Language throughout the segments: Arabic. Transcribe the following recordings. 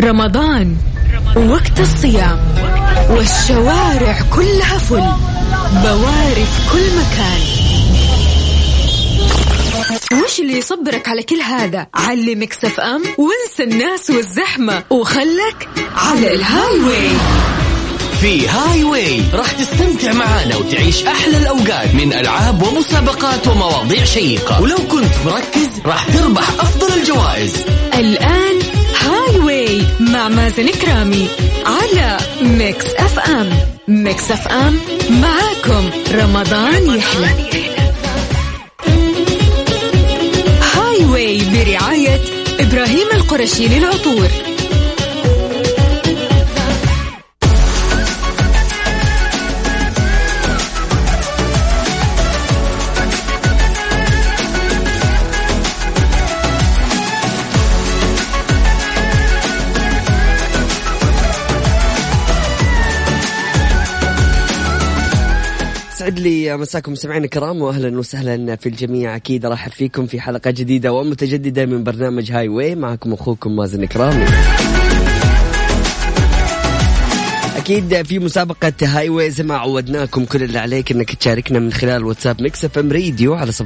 رمضان ووقت الصيام والشوارع كلها فل، بوارف كل مكان. وش اللي يصبرك على كل هذا؟ علي ميكس اف ام وانسى الناس والزحمة وخلك على الهاي واي. في هاي واي راح تستمتع معانا وتعيش أحلى الأوقات من ألعاب ومسابقات ومواضيع شيقة، ولو كنت مركز راح تربح أفضل الجوائز. الآن هاي واي مع مازن كرامي على ميكس اف ام. ميكس اف ام معاكم، رمضان يحلى. برعاية إبراهيم القرشي للعطور. سعد لي مساكم سمعين الكرام، واهلا وسهلا في الجميع. اكيد ارحب فيكم في حلقه جديده ومتجدده من برنامج هاي واي، معكم اخوكم مازن كرامي. اكيد في مسابقه هاي واي زي ما عودناكم، كل اللي عليك انك تشاركنا من خلال واتساب ميكس اف ام راديو على 0548811700،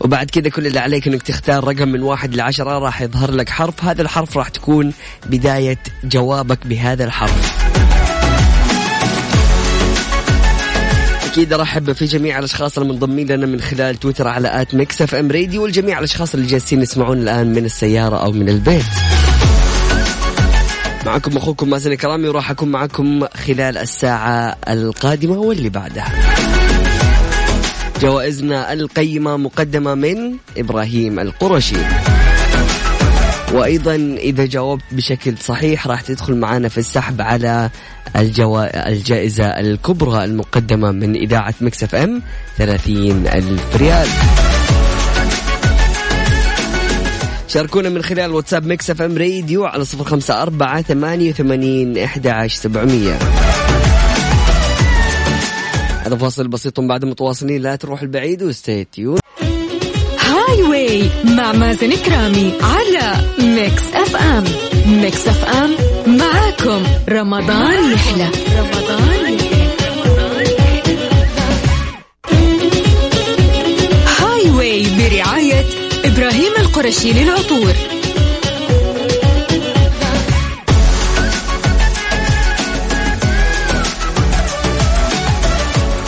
وبعد كده كل اللي عليك انك تختار رقم من 1 ل 10، راح يظهر لك حرف، هذا الحرف راح تكون بداية جوابك بهذا الحرف. أكيد أرحب في جميع الأشخاص المنضمين لنا من خلال تويتر على آت ميكس اف ام راديو، والجميع الأشخاص اللي جالسين يسمعون الآن من السيارة أو من البيت. معكم أخوكم مازن كرامي، وراح أكون معكم خلال الساعة القادمة واللي بعدها. جوائزنا القيمة مقدمة من إبراهيم القرشي، وأيضا إذا جاوبت بشكل صحيح راح تدخل معنا في السحب على الجائزة الكبرى المقدمة من إذاعة ميكس اف ام، 30,000 ريال. شاركونا من خلال واتساب ميكس اف ام راديو على 0548811700. هذا فاصل بسيط، بعد متواصلين، لا تروح البعيد وستي تيون. هاي واي مع مازن كرامي على ميكس اف ام. ميكس اف ام معاكم، رمضان يحلى. هاي واي برعاية إبراهيم القرشي للعطور.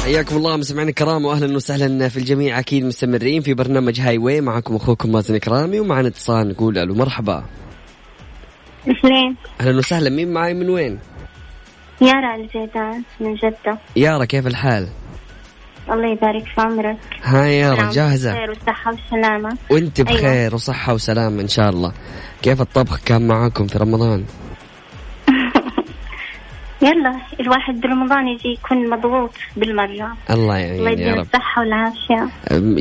حياكم الله مستمعينا الكرام، واهلا وسهلا في الجميع. اكيد مستمرين في برنامج هاي واي، معكم اخوكم مازن كرامي، ومعنا اتصال نقول الو مرحبا. نسرين اهلا وسهلا، مين معي من وين؟ يارا الجيدان من جدة. يارا كيف الحال؟ الله يبارك في عمرك. ها يارا جاهزة؟ بخير وصحة وسلامة. وانت بخير؟ أيوة. وصحة وسلامة ان شاء الله. كيف الطبخ كان معاكم في رمضان؟ يلا الواحد برمضان يجي يكون مضغوط بالمرة. الله يعين يا رب، الصحة والعافية.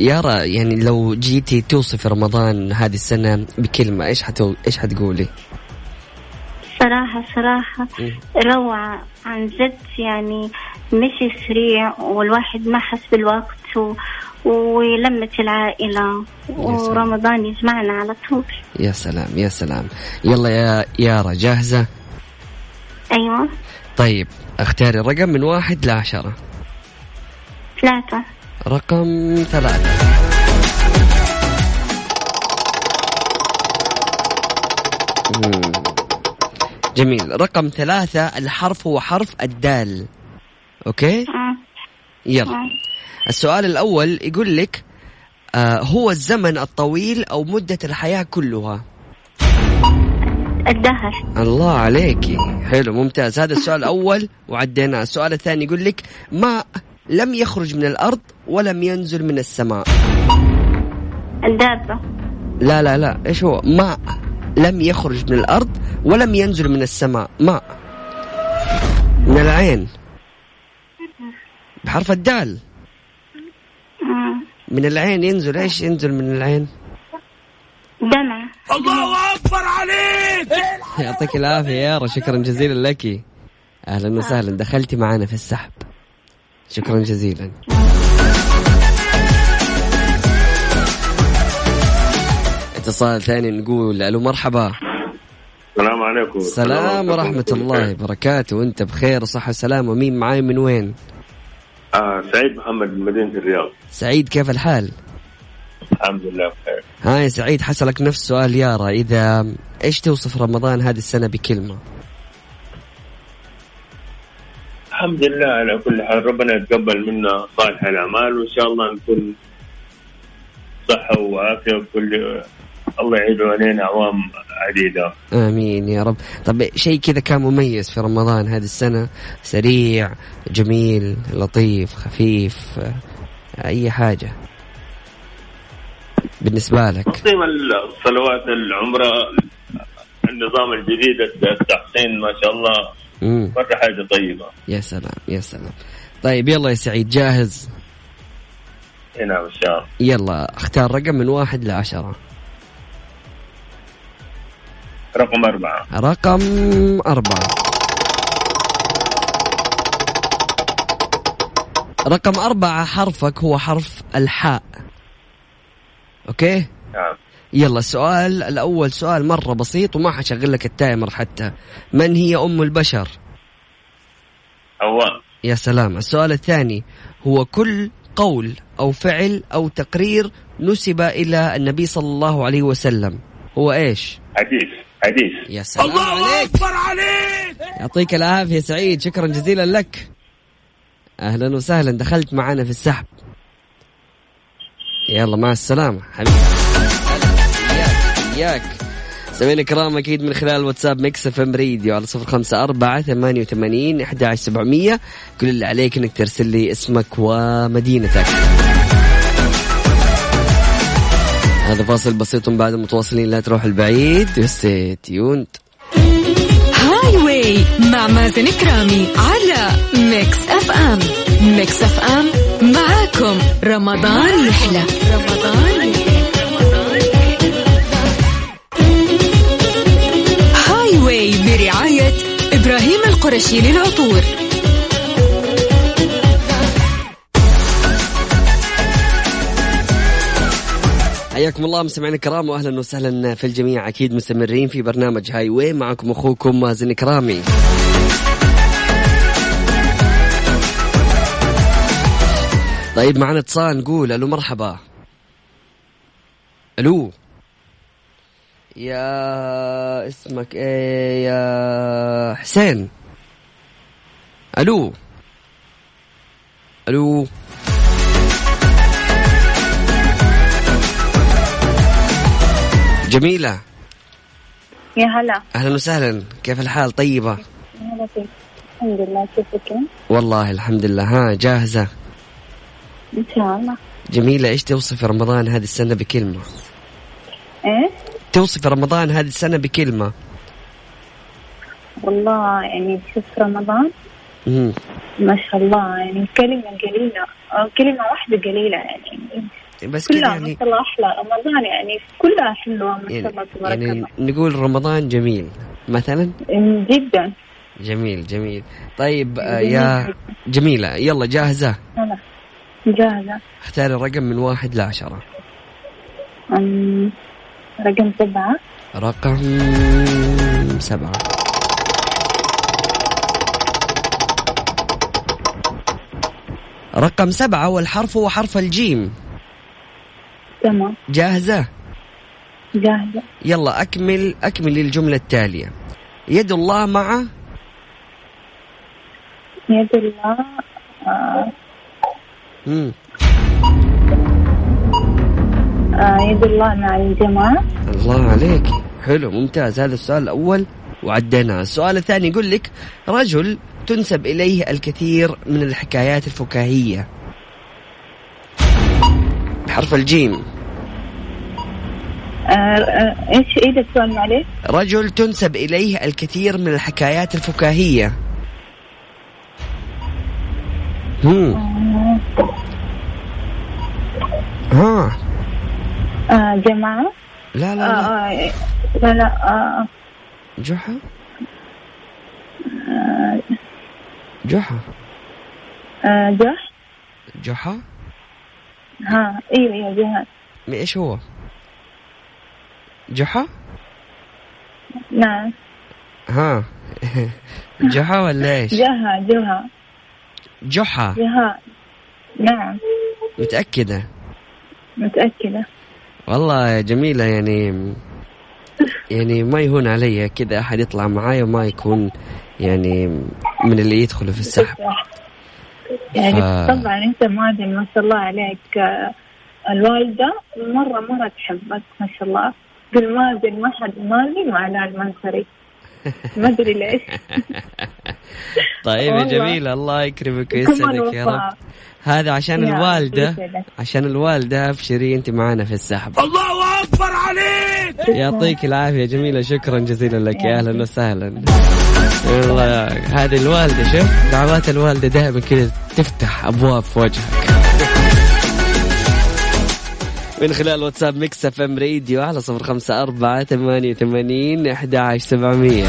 يارا يعني لو جيتي توصف رمضان هذه السنة بكلمة، إيش حتقولي؟ صراحة روعة عن جد، يعني مشي سريع والواحد ما حس بالوقت، ولمة العائلة، ورمضان يجمعنا على طول. يا سلام يا سلام. يلا يا يارا جاهزة؟ أيوة. طيب اختاري رقم من 1 ل 10. 3. رقم 3. جميل. رقم 3 الحرف هو حرف الدال. أوكي؟ يلا السؤال الأول يقول لك هو الزمن الطويل أو مدة الحياة كلها؟ الدهر. الله عليكي، حلو ممتاز. هذا السؤال الأول وعديناه. السؤال الثاني يقول لك ماء لم يخرج من الأرض ولم ينزل من السماء. الدابة. لا إيش هو؟ ماء لم يخرج من الأرض ولم ينزل من السماء. ماء من العين بحرف الدال. من العين ينزل، إيش ينزل من العين؟ دمع. الله أكبر عليك. يعطيك العافية يارا، شكرا جزيلا لك. أهلا وسهلا، دخلتي معنا في السحب، شكرا جزيلا. اتصال ثاني نقول ألو مرحبا. السلام عليكم. السلام ورحمة الله وبركاته. وانت بخير وصحة وسلامة. مين معاي من وين؟ سعيد محمد من مدينة الرياض. سعيد كيف الحال؟ الحمد لله بخير. هاي سعيد حسلك نفس سؤال يارا، إذا إيش توصف رمضان هذه السنة بكلمة؟ الحمد لله على كل حال، ربنا يتقبل منا صالح الأعمال وإن شاء الله نكون صحة وعافية وكل الله يعيدوا علينا أعوام عديدة. آمين يا رب. طب شيء كذا كان مميز في رمضان هذه السنة، سريع، جميل، لطيف، خفيف، أي حاجة بالنسبة لك؟ تقسيم الصلوات، العمرة، النظام الجديد، التحسين، ما شاء الله مرة حاجة طيبة. يا سلام يا سلام. طيب يلا يا سعيد جاهز؟ نعم إن شاء الله. يلا اختار رقم من 1 ل 10. رقم 4. رقم 4. رقم 4 حرفك هو حرف الحاء. أوكي؟ نعم. يلا السؤال الأول سؤال مرة بسيط وما حشغل لك التايمر حتى. من هي أم البشر؟ حواء. يا سلام. السؤال الثاني هو كل قول أو فعل أو تقرير نسب إلى النبي صلى الله عليه وسلم هو إيش؟ حديث. يا سلام. الله أكبر عليك. يعطيك العافية سعيد، شكرا جزيلا لك. أهلا وسهلا، دخلت معنا في السحب. يلا مع السلامة حبيبي. ياك سمعين كرام أكيد من خلال واتساب ميكس اف ام راديو على 0548811700. كل اللي عليك إنك ترسل لي اسمك ومدينتك. هذا فاصل بسيط بعد متواصلين، لا تروح البعيد، stay tuned. هاي واي مع مازن كرامي على ميكس اف ام. ميكس اف ام معاكم رمضان يحلى. رمضان هاي واي برعاية إبراهيم القرشي للعطور. حياكم الله مستمعينا الكرام واهلا وسهلا في الجميع. اكيد مستمرين في برنامج هاي واي، معكم اخوكم مازن كرامي. طيب معنا اتصال نقول الو مرحبا. الو يا اسمك ايه يا حسين؟ الو الو. جميلة يا هلا، أهلا وسهلا، كيف الحال؟ طيبة الحمد لله، كيفك؟ والله الحمد لله. ها جاهزة إن شاء الله؟ جميلة. إيش توصف رمضان هذه السنة بكلمة؟ إيه توصف رمضان هذه السنة بكلمة؟ والله يعني شوف رمضان ما شاء الله، يعني كلمة قليلة، كلمة واحدة قليلة يعني بس كلها يعني ما شاء الله أحلى. رمضان يعني كلها حلوة ما شاء الله تبارك الله. يعني نقول رمضان جميل مثلا. جدا جميل جميل. طيب يا جميلة يلا جاهزة؟ جاهزة. اختاري رقم من 1 ل 10. رقم 7. رقم 7. رقم 7 والحرف هو حرف الجيم. تمام. جاهزة؟ جاهزة. يلا أكمل الجملة التالية. يد الله مع يد الله يد الله مع الجماعة. الله عليك، حلو ممتاز. هذا السؤال الأول وعديناه. السؤال الثاني يقول لك رجل تنسب إليه الكثير من الحكايات الفكاهية بحرف الجيم. إيش إيه السؤال معليه؟ رجل تنسب إليه الكثير من الحكايات الفكاهية. ها. جماعة. لا لا لا. لا لا. جحا. جحا. جح. جحا. ها إيه يا جهاد. إيش هو؟ جحا؟ نعم. ها جحا ولا ايش؟ جحا. نعم. متأكدة والله جميلة، يعني ما يهون علي كذا أحد يطلع معايا وما يكون يعني من اللي يدخلوا في السحب. يعني طبعا أنت مادم ما شاء الله عليك، الوالدة مرة تحبك ما شاء الله، بالمازن ما حد مالي وعلى المنصري ما أدري ليش. طيب يا جميلة الله يكرمك ويسعدك يا رب. هذا عشان الوالدة، عشان الوالدة أبشري أنت معانا في السحب. الله أكبر عليك، يعطيك العافية جميلة، شكرا جزيلا لك، يا أهلا وسهلا. والله هذه الوالدة، شوف دعوات الوالدة دائما كذا تفتح أبواب في وجهك. من خلال واتساب ميكس اف ام راديو على 0548811700.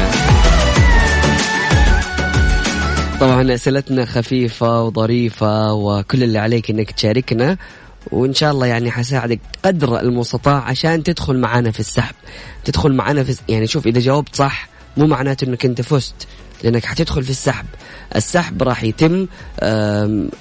طبعا أسئلتنا خفيفة وظريفة وكل اللي عليك انك تشاركنا، وان شاء الله يعني حساعدك قدر المستطاع عشان تدخل معنا في السحب، تدخل معنا في يعني شوف اذا جاوبت صح مو معناته انك انت فزت، لأنك حتدخل في السحب. السحب راح يتم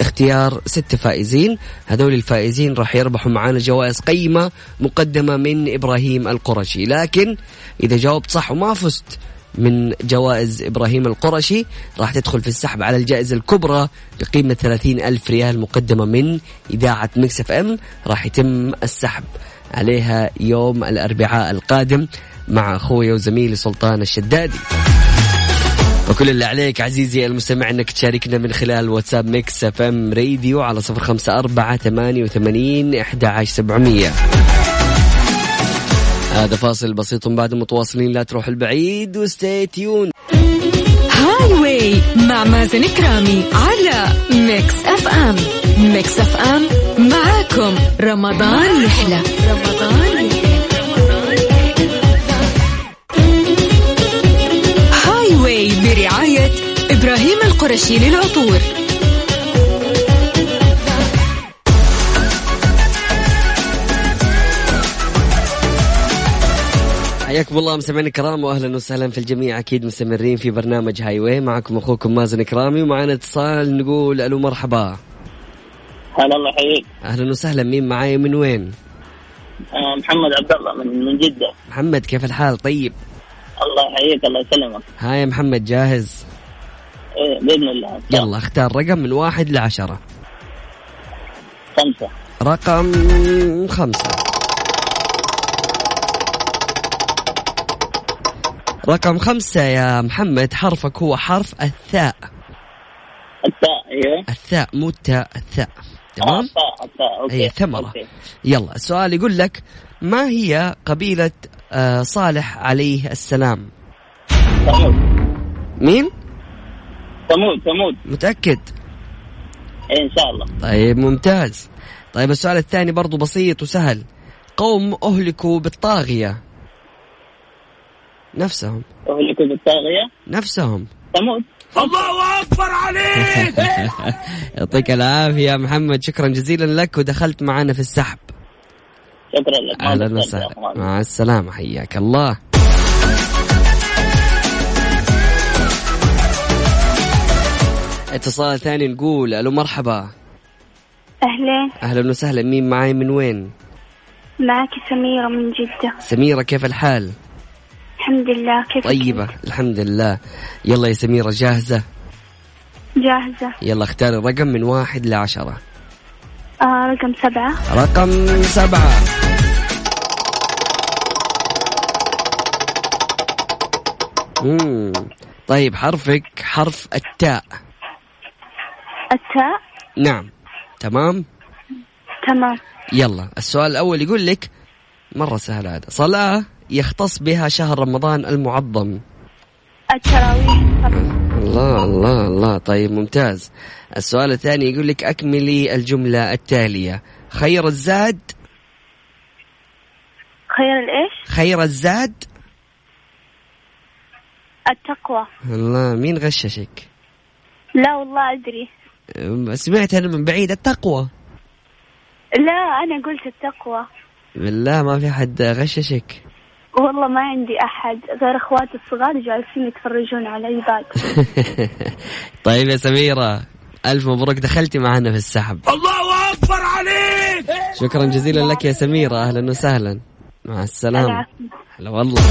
اختيار 6 فائزين، هذول الفائزين راح يربحوا معانا جوائز قيمة مقدمة من إبراهيم القرشي. لكن إذا جاوبت صح وما فزت من جوائز إبراهيم القرشي راح تدخل في السحب على الجائزة الكبرى بقيمة 30,000 ريال مقدمة من إذاعة ميكس اف ام، راح يتم السحب عليها يوم الأربعاء القادم مع أخوي وزميلي سلطان الشدادي. وكل اللي عليك عزيزي المستمع انك تشاركنا من خلال واتساب ميكس اف ام راديو على 0548811700. هذا فاصل بسيط بعد متواصلين، لا تروح البعيد وستي تيون. هاي واي مع مازن كرامي على ميكس اف ام. ميكس اف ام معاكم رمضان يحلى. برعاية إبراهيم القرشي للعطور. حياكم الله مستمعينا الكرام واهلا وسهلا في الجميع، اكيد مستمرين في برنامج هاي واي معكم اخوكم مازن كرامي، ومعنا اتصال نقول الو مرحبا. هلا الله يحييك. اهلا وسهلا، مين معاي من وين؟ محمد عبد الله من جدة. محمد كيف الحال؟ طيب الله يحييك الله يسلمك. هاي محمد جاهز؟ ايه بإذن الله. يلا اختار رقم من 1 ل 10. 5. رقم 5. رقم 5 يا محمد حرفك هو حرف الثاء. الثاء ايه؟ الثاء مو التاء، الثاء. تمام؟ الثاء اوكي. هي ثمرة. أوكي. يلا السؤال يقول لك ما هي قبيلة صالح عليه السلام؟ ثمود. مين؟ ثمود. متأكد؟ إيه إن شاء الله. طيب ممتاز. طيب السؤال الثاني برضو بسيط وسهل، قوم أهلكوا بالطاغية نفسهم. أهلكوا بالطاغية نفسهم. ثمود. الله أكبر عليك. يعطيك العافية يا محمد، شكرا جزيلا لك ودخلت معنا في السحب. شكرا لك. أهلا وسهلا، مع السلامة، حياك الله. اتصال ثاني نقول ألو مرحبا. أهلا. أهلا وسهلا، مين معاي من وين؟ معك سميرة من جدة. سميرة كيف الحال؟ الحمد لله، كيف طيبة كنت؟ الحمد لله. يلا يا سميرة جاهزة؟ جاهزة. يلا اختاري رقم من 1 ل 10. رقم 7. رقم 7. طيب حرفك حرف التاء. التاء. نعم. تمام. يلا السؤال الأول يقول لك مرة سهل هذا، صلاة يختص بها شهر رمضان المعظم. التراويح. الله. طيب ممتاز. السؤال الثاني يقول لك أكملي الجملة التالية، خير الزاد. خير الإيش؟ خير الزاد التقوى. الله، مين غششك؟ لا والله أدري، سمعت أنا من بعيد التقوى. لا أنا قلت التقوى. بالله ما في حد غششك والله ما عندي أحد غير أخواتي الصغار جالسين يتفرجون علي بعد. طيب يا سميرة ألف مبروك، دخلتي معنا في السحب. الله أكبر عليك. شكرا جزيلا لك يا سميرة، أهلا وسهلا، مع السلامة. هلا والله.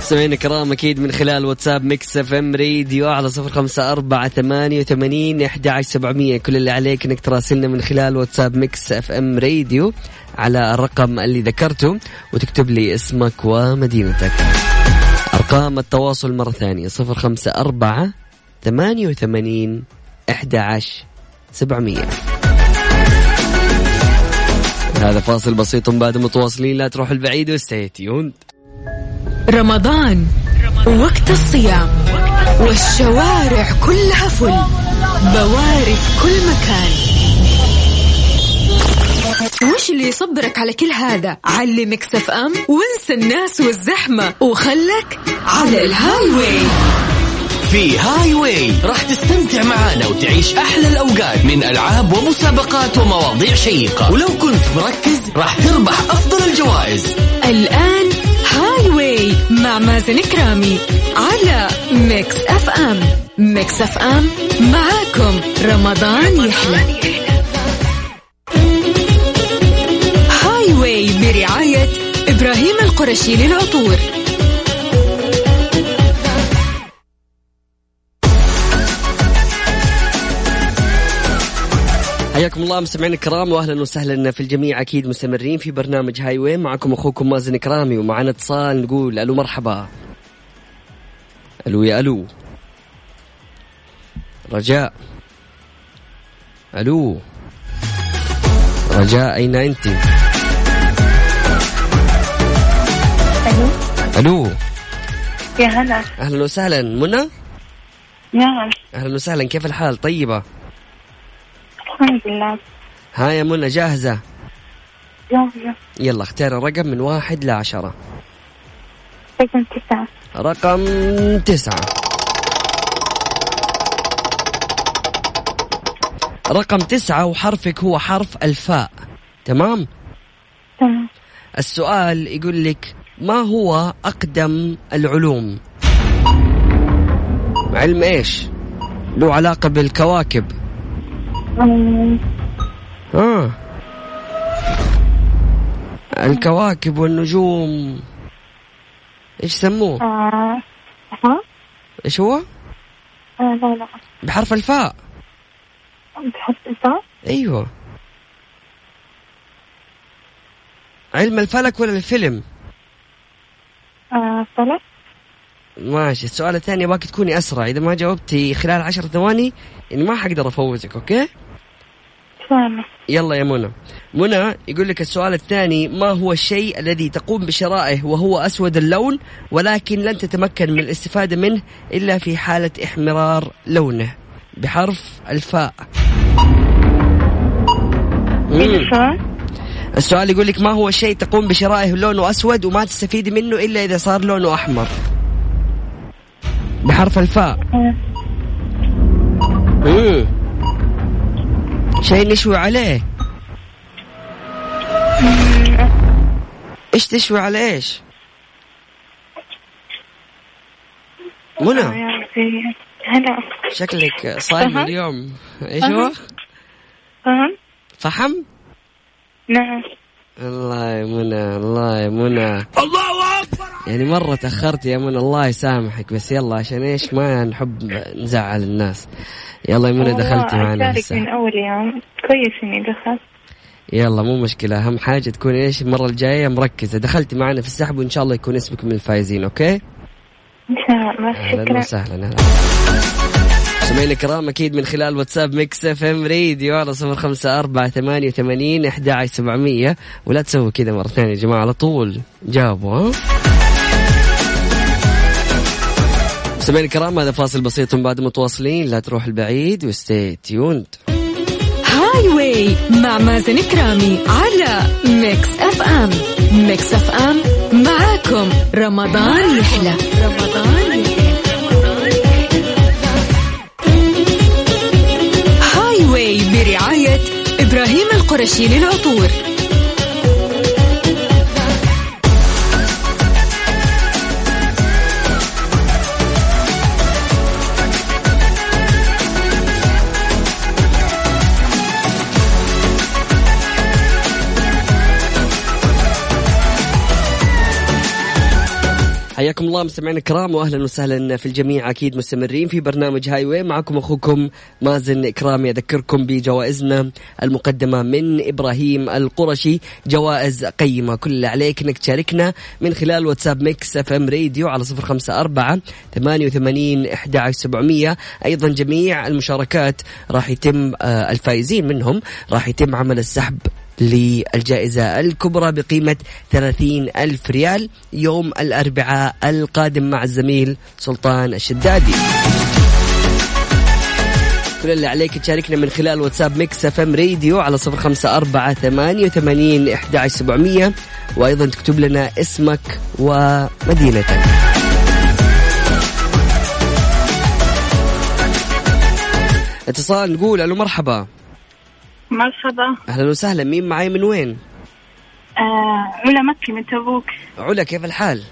سمعين كرام أكيد من خلال واتساب ميكس اف ام راديو على 0548811700. كل اللي عليك إنك تراسلنا من خلال واتساب ميكس اف ام راديو على الرقم اللي ذكرته وتكتب لي اسمك ومدينتك. أرقام التواصل مرة ثانية 0548811700. هذا فاصل بسيط بعد متواصلين، لا تروح البعيد وستيتيون. رمضان وقت الصيام والشوارع كلها فل، بوارد كل مكان، وش اللي يصبرك على كل هذا؟ علي ميكس اف ام وانسى الناس والزحمة وخلك على الهاي واي. في هاي واي راح تستمتع معانا وتعيش أحلى الأوقات من ألعاب ومسابقات ومواضيع شيقة، ولو كنت مركز راح تربح أفضل الجوائز. الآن هاي واي مع مازن كرامي على ميكس اف ام. ميكس اف ام معاكم، رمضان يحلى. برعاية إبراهيم القرشي للعطور. حياكم الله مستمعين الكرام وأهلا وسهلا في الجميع. أكيد مستمرين في برنامج هاي واي، معكم أخوكم مازن كرامي، ومعنا اتصال نقول ألو مرحبا. ألو يا ألو، رجاء. ألو رجاء، أين أنتي؟ الو يا هلا. اهلا وسهلا منى. نعم اهلا وسهلا، كيف الحال؟ طيبه الحمد لله. ها يا منى، جاهزه؟ جاهزه. يلا اختاري رقم من 1 إلى 10. رقم 9. رقم 9. رقم 9 وحرفك هو حرف الفاء، تمام؟ تمام. السؤال يقول لك ما هو أقدم العلوم؟ علم إيش؟ له علاقة بالكواكب. الكواكب والنجوم إيش سموه؟ إيش هو؟ لا بحرف الفاء. بحرف الفاء؟ أيوه. علم الفلك ولا الفيلم؟ فلك. ماشي. السؤال الثاني باقي تكوني أسرع، إذا ما جاوبتي خلال 10 ثواني إن ما حقدر أفوزك. أوكي؟ سامح. يلا يا منى. منى يقول لك السؤال الثاني، ما هو الشيء الذي تقوم بشرائه وهو أسود اللون ولكن لن تتمكن من الاستفادة منه إلا في حالة إحمرار لونه؟ بحرف الفاء. السؤال يقول لك ما هو شيء تقوم بشرائه لونه أسود وما تستفيد منه إلا إذا صار لونه أحمر؟ بحرف الفاء. شيء نشوي عليه. إيش تشوي على إيش؟ منى شكلك صايم اليوم. إيش هو؟ فحم. نعم. الله يا منى، الله يا منى، الله أكبر، يعني مرة تأخرت يا منى، الله يسامحك، بس يلا عشان إيش ما نحب نزعل الناس. يلا يا منى دخلتي معنا، أشارك من أول يوم، كويس إني دخلت. يلا مو مشكلة، أهم حاجة تكون إيش المرة الجاية مركزة. دخلتي معنا في السحب وإن شاء الله يكون اسمك من الفائزين. أوكي إن شاء الله. شكرا. سهلا. سمعين الكرام أكيد من خلال واتساب ميكس اف ام راديو على 0548811700. ولا تسوي كذا مرة ثانية يا جماعة، على طول جابوا. سمعين الكرام هذا فاصل بسيط بعد متواصلين، لا تروح البعيد وستي تيوند. هاي واي مع مازن كرامي على ميكس اف ام. ميكس اف ام معاكم، رمضان يحلى. رمضان يحلى. برعاية إبراهيم القرشي للعطور. حياكم الله مستمعينا الكرام واهلا وسهلا في الجميع. اكيد مستمرين في برنامج هاي واي معكم اخوكم مازن اكرامي. اذكركم بجوائزنا المقدمه من ابراهيم القرشي، جوائز قيمه كل اللي عليك انك تشاركنا من خلال واتساب ميكس اف ام راديو على 054-88-11700. ايضا جميع المشاركات راح يتم الفائزين منهم راح يتم عمل السحب للجائزة الكبرى بقيمة 30,000 ريال يوم الأربعاء القادم مع الزميل سلطان الشدادي. كل اللي عليك تشاركنا من خلال واتساب ميكس اف ام راديو على 054-88-11700، وأيضا تكتب لنا اسمك ومدينتك. اتصال نقول ألو مرحبا. مرحبا أهلا وسهلا، مين معي من وين؟ علا مكي من تبوك. علا كيف الحال؟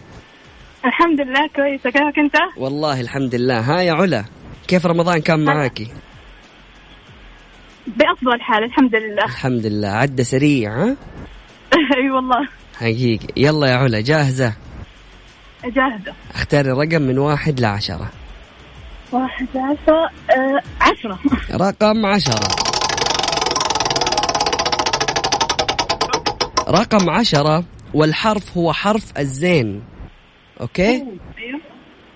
الحمد لله كويسة، كيفك أنت؟ والله الحمد لله. ها يا علا كيف رمضان كان معاكي؟ بأفضل حال الحمد لله. الحمد لله عدى سريع ها؟ أي والله حقيقي. يلا يا علا جاهزة؟ جاهزة. اختاري رقم من 1 ل 10. 1 ل 10. 10. رقم 10. رقم 10 والحرف هو حرف الزين. أوكي؟ أيوه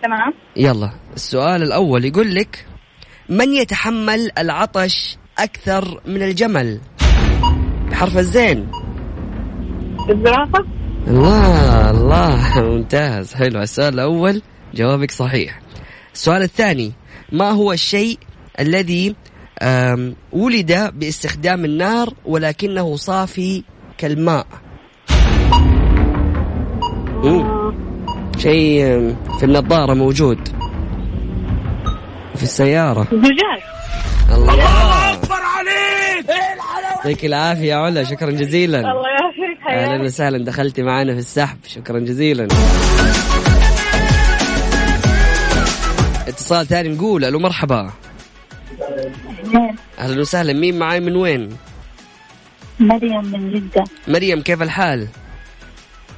تمام. يلا السؤال الأول يقول لك من يتحمل العطش أكثر من الجمل بحرف الزين؟ الزرافة. الله الله ممتاز، حلو. السؤال الأول جوابك صحيح. السؤال الثاني ما هو الشيء الذي ولد باستخدام النار ولكنه صافي كالماء؟ شيء في النظارة موجود في السيارة. زجاج. الله أكبر عليك، إيه الحلاوة. يعطيك العافية يا علا، شكرا جزيلا. الله يعافيك حياتي. أهلا وسهلا، دخلتي معنا في السحب، شكرا جزيلا. اتصال ثاني نقول ألو مرحبا. أهلا وسهلا، مين معاي من وين؟ مريم من جدة. مريم كيف الحال؟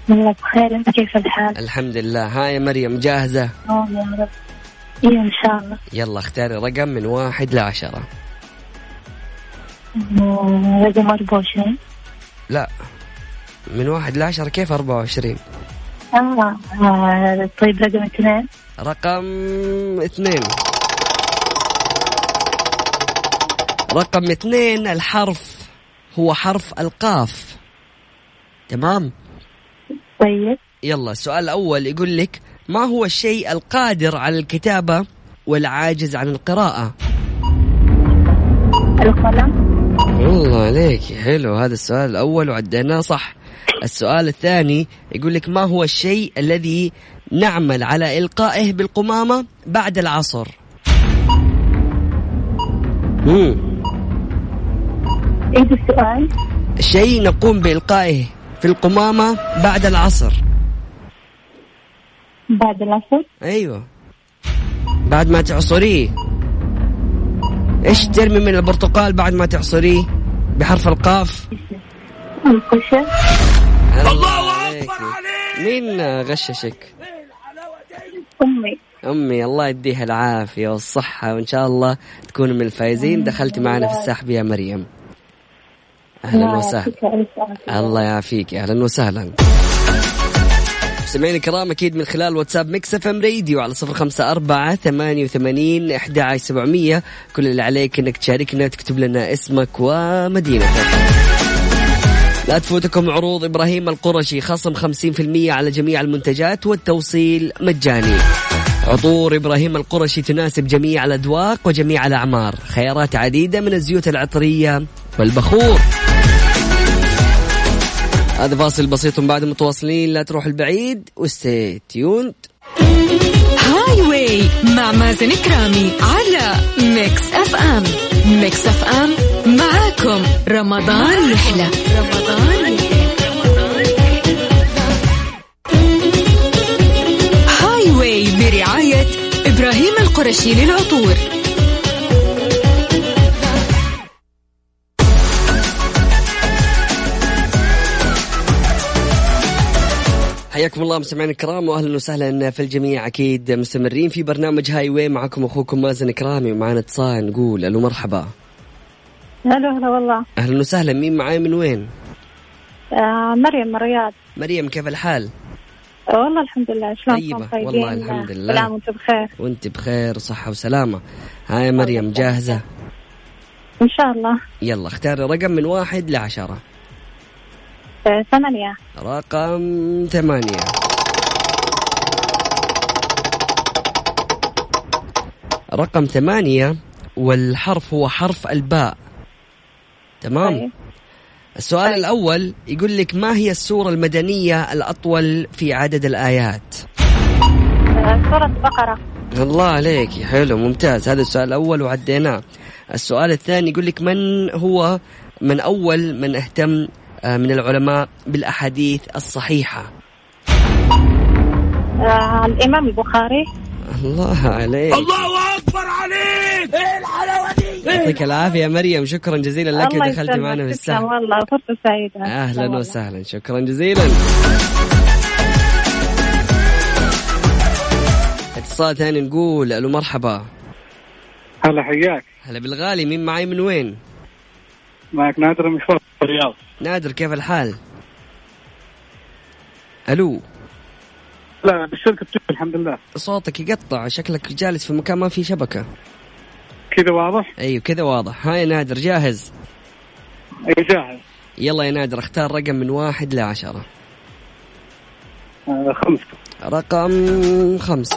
والله بخير، أنت كيف الحال؟ الحمد لله. ها يا مريم جاهزة؟ يا رب إيه إن شاء الله. يلا اختاري رقم من 1 ل 10. رقم 24. لا من 1 ل 10 كيف 24؟ طيب رقم 2. رقم 2. رقم 2 الحرف هو حرف القاف. تمام طيب. يلا السؤال الأول يقول لك ما هو الشيء القادر على الكتابة والعاجز عن القراءة؟ القلم. والله عليك حلو، هذا السؤال الأول وعدناه صح. السؤال الثاني يقول لك ما هو الشيء الذي نعمل على إلقائه بالقمامة بعد العصر؟ إيه السؤال؟ شيء نقوم بإلقائه في القمامة بعد العصر. بعد العصر؟ أيوة بعد ما تعصريه. إيش ترمي من البرتقال بعد ما تعصريه بحرف القاف؟ القشة. الله أكبر عليك. مين غششك؟ أمي. أمي الله يديها العافية والصحة وإن شاء الله تكونوا من الفائزين. دخلت معنا في السحب يا مريم. أهلا وسهلا. الله يعافيك. أهلا وسهلا. سمعين الكرام أكيد من خلال واتساب ميكس اف ام راديو على 054-88-11700. كل اللي عليك أنك تشاركنا تكتب لنا اسمك ومدينتك. لا تفوتكم عروض إبراهيم القرشي، خصم 50% على جميع المنتجات والتوصيل مجاني. عطور إبراهيم القرشي تناسب جميع الأذواق وجميع الأعمار، خيارات عديدة من الزيوت العطرية والبخور. هذا فاصل بسيط بعد متواصلين، لا تروح البعيد وستي تيوند. هاي واي مع مازن كرامي على ميكس اف ام. ميكس اف ام معاكم رمضان يحلى. رمضان يحلى. هاي واي برعاية إبراهيم القرشي للعطور. حياكم الله مستمعين الكرام واهلا وسهلا في الجميع. اكيد مستمرين في برنامج هاي واي معكم اخوكم مازن كرامي ومعنا اتصال. نقول الو مرحبا. هلا والله. اهلا وسهلا. مين معاي من وين؟ مريم من الرياض. مريم كيف الحال؟ والله الحمد لله. شلونكم؟ طيبين والله الحمد لله. سلام وانت بخير. وانت بخير صحة وسلامة. هاي مريم جاهزة؟ ان شاء الله. يلا اختاري رقم من 1 إلى 10. 8. رقم 8. رقم 8 والحرف هو حرف الباء. تمام. طيب. السؤال الأول يقول لك ما هي السورة المدنية الأطول في عدد الآيات؟ سورة البقرة. الله عليك حلو ممتاز. هذا السؤال الأول وعديناه. السؤال الثاني يقول لك من هو من أول من اهتم من العلماء بالأحاديث الصحيحة؟ الإمام البخاري. الله عليك الله أكبر عليك. إيه الحلاوة دي. يعطيك العافية يا مريم شكرا جزيلا لك دخلتي معنا في الساعة. والله فرصة سعيدة. أهلا وسهلا شكرا جزيلا. اتصال ثاني نقول ألو مرحبا. هلا حياك. هلا بالغالي. مين معي من وين؟ معك نادر من الرياض. نادر كيف الحال؟ ألو. لا بالشركة الحمد لله. صوتك يقطع شكلك جالس في مكان ما في شبكة. كذا واضح؟ أيوة كذا واضح. هاي نادر جاهز؟ أيوة جاهز. يلا يا نادر اختار رقم من 1 إلى 10. 5. رقم 5.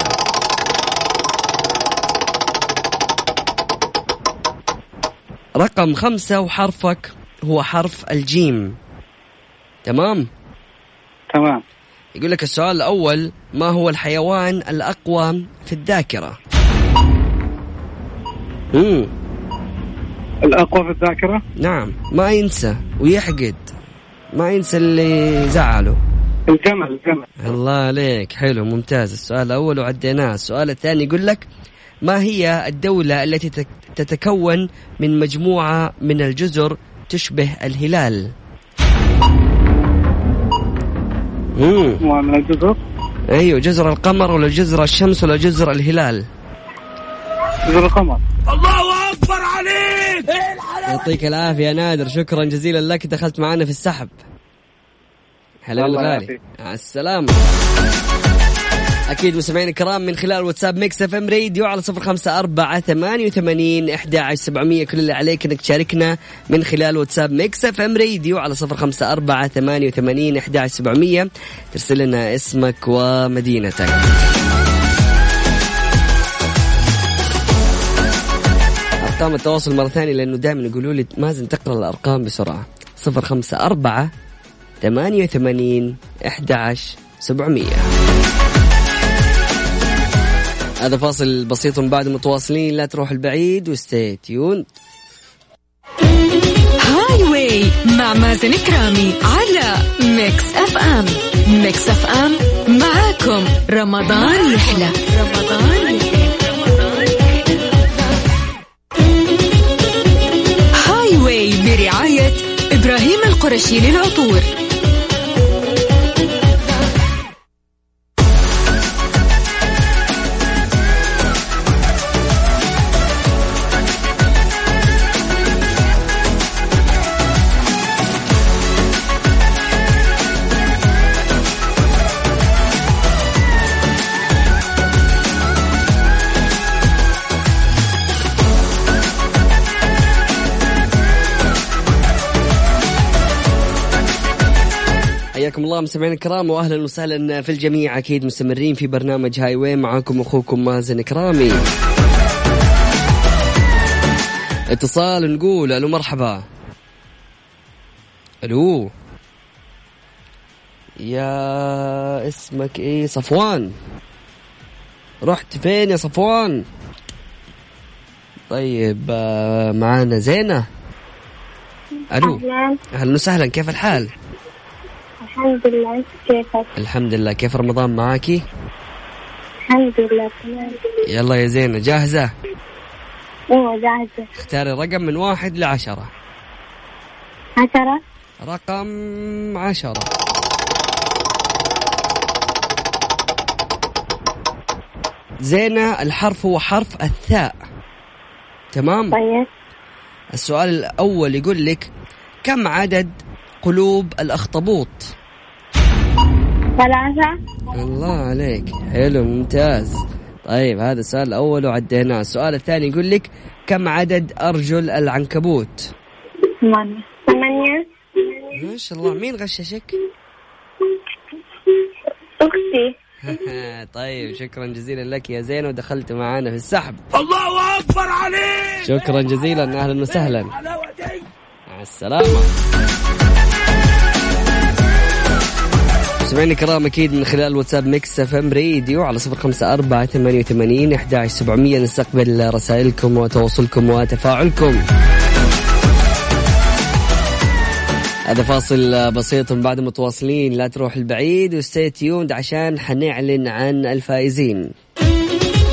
رقم 5 وحرفك هو حرف الجيم. تمام؟ تمام. يقول لك السؤال الأول ما هو الحيوان الأقوى في الذاكرة؟ الأقوى في الذاكرة؟ نعم. ما ينسى ويحقد. ما ينسى اللي زعله. الجمل. الله عليك حلو ممتاز. السؤال الأول وعديناه. السؤال الثاني يقول لك ما هي الدولة التي تتكون من مجموعة من الجزر تشبه الهلال؟ مجموعة من الجزر؟ أيوة. جزر القمر ولا جزر الشمس ولا جزر الهلال؟ جزر القمر. الله أكبر عليك. يعطيك العافية يا نادر شكرا جزيلا لك دخلت معنا في السحب. هلا الغالي مع السلامة. أكيد مستمعين الكرام من خلال واتساب ميكس اف ام راديو على 0548811700. كل اللي عليك إنك تشاركنا من خلال واتساب ميكس اف ام راديو على 0548811700. ترسل لنا اسمك ومدينتك. أرقام التواصل مرة ثانية لأنه دائما يقولوا لي مازن تقرأ الأرقام بسرعة. 0548811700. هذا فاصل بسيط بعد متواصلين. لا تروح البعيد وستي تيون. هاي واي مع مازن كرامي على ميكس اف ام. ميكس اف ام معاكم رمضان يحلى. هاي واي برعاية إبراهيم القرشي للعطور. حياكم الله مستمعين الكرام واهلا وسهلا في الجميع. اكيد مستمرين في برنامج هاي واي معاكم اخوكم مازن كرامي. اتصال نقول الو مرحبا. الو يا اسمك ايه؟ صفوان. رحت فين يا صفوان؟ طيب معانا زينة. الو اهلا وسهلا كيف الحال؟ الحمد لله كيفك؟ الحمد لله. كيف رمضان معاكي؟ الحمد لله تمام. يلا يا زينة جاهزة؟ ايوه جاهزة. اختاري رقم من 1 إلى 10. 10. رقم 10. زينة الحرف هو حرف الثاء. تمام. طيب السؤال الأول يقول لك كم عدد قلوب الأخطبوط؟ 3. الله عليك حلو ممتاز. طيب هذا السؤال الأول وعديناه. السؤال الثاني يقول لك كم عدد أرجل العنكبوت؟ 8. ما شاء الله. مين غششك؟ أختي. طيب شكرا جزيلا لك يا زين ودخلت معانا في السحب. الله أكبر عليك. شكرا جزيلا. أهلا وسهلا. مع السلامة. سمعنا كرام أكيد من خلال واتساب ميكس اف ام راديو على 0548811700. نستقبل رسائلكم وتواصلكم وتفاعلكم. هذا فاصل بسيط من بعد متواصلين، لا تروح البعيد وستي تيوند عشان حنعلن عن الفائزين.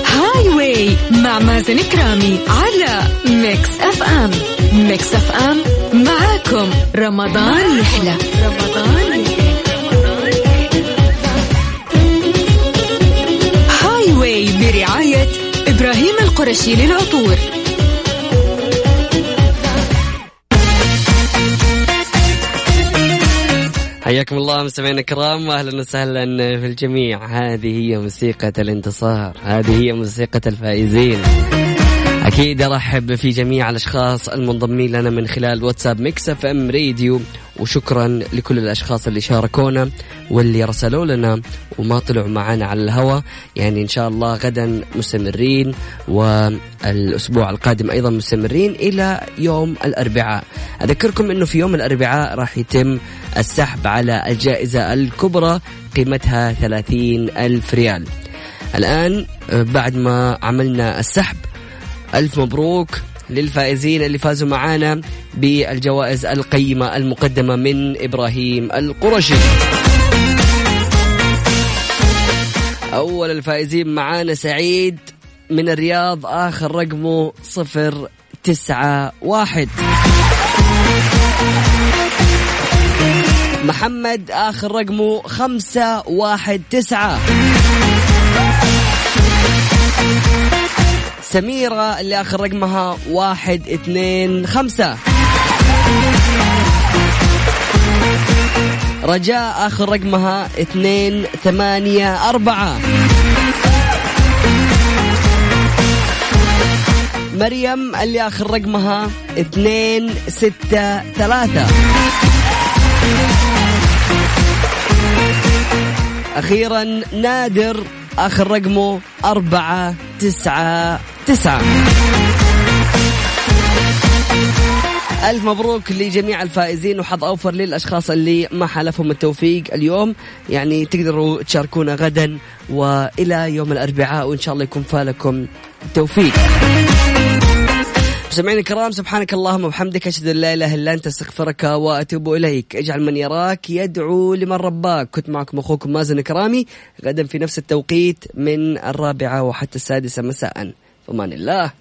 هاي واي مع مازن كرامي على ميكس اف ام. ميكس اف ام معاكم رمضان يحلى. رمضان هاي واي برعاية إبراهيم القرشي للعطور. حياكم الله مستمعينا الكرام، اهلا وسهلا في الجميع. هذه هي موسيقى الانتصار، هذه هي موسيقى الفائزين. اكيد ارحب في جميع الاشخاص المنضمين لنا من خلال واتساب ميكس اف ام راديو، وشكرا لكل الاشخاص اللي شاركونا واللي رسلوا لنا وما طلعوا معنا على الهواء. يعني ان شاء الله غدا مستمرين والاسبوع القادم ايضا مستمرين الى يوم الاربعاء. اذكركم انه في يوم الاربعاء راح يتم السحب على الجائزة الكبرى قيمتها 30,000 ريال. الان بعد ما عملنا السحب، ألف مبروك للفائزين اللي فازوا معانا بالجوائز القيمة المقدمة من إبراهيم القرشي. أول الفائزين معانا سعيد من الرياض، آخر رقمه 091. محمد آخر رقمه 519. سميرة اللي آخر رقمها 125. رجاء آخر رقمها 284. مريم اللي آخر رقمها 263. أخيرا نادر آخر رقمه 499. ألف مبروك لجميع الفائزين، وحظ أوفر للأشخاص اللي ما حالفهم التوفيق اليوم. يعني تقدروا تشاركونا غدا وإلى يوم الأربعاء، وإن شاء الله يكون فالكم التوفيق. سمعين الكرام، سبحانك اللهم وبحمدك، أشهد أن لا إله إلا أنت، استغفرك وأتوب إليك. اجعل من يراك يدعو لمن رباك. كنت معكم أخوكم مازن كرامي، غدا في نفس التوقيت من 4 وحتى 6 مساء. فمان الله.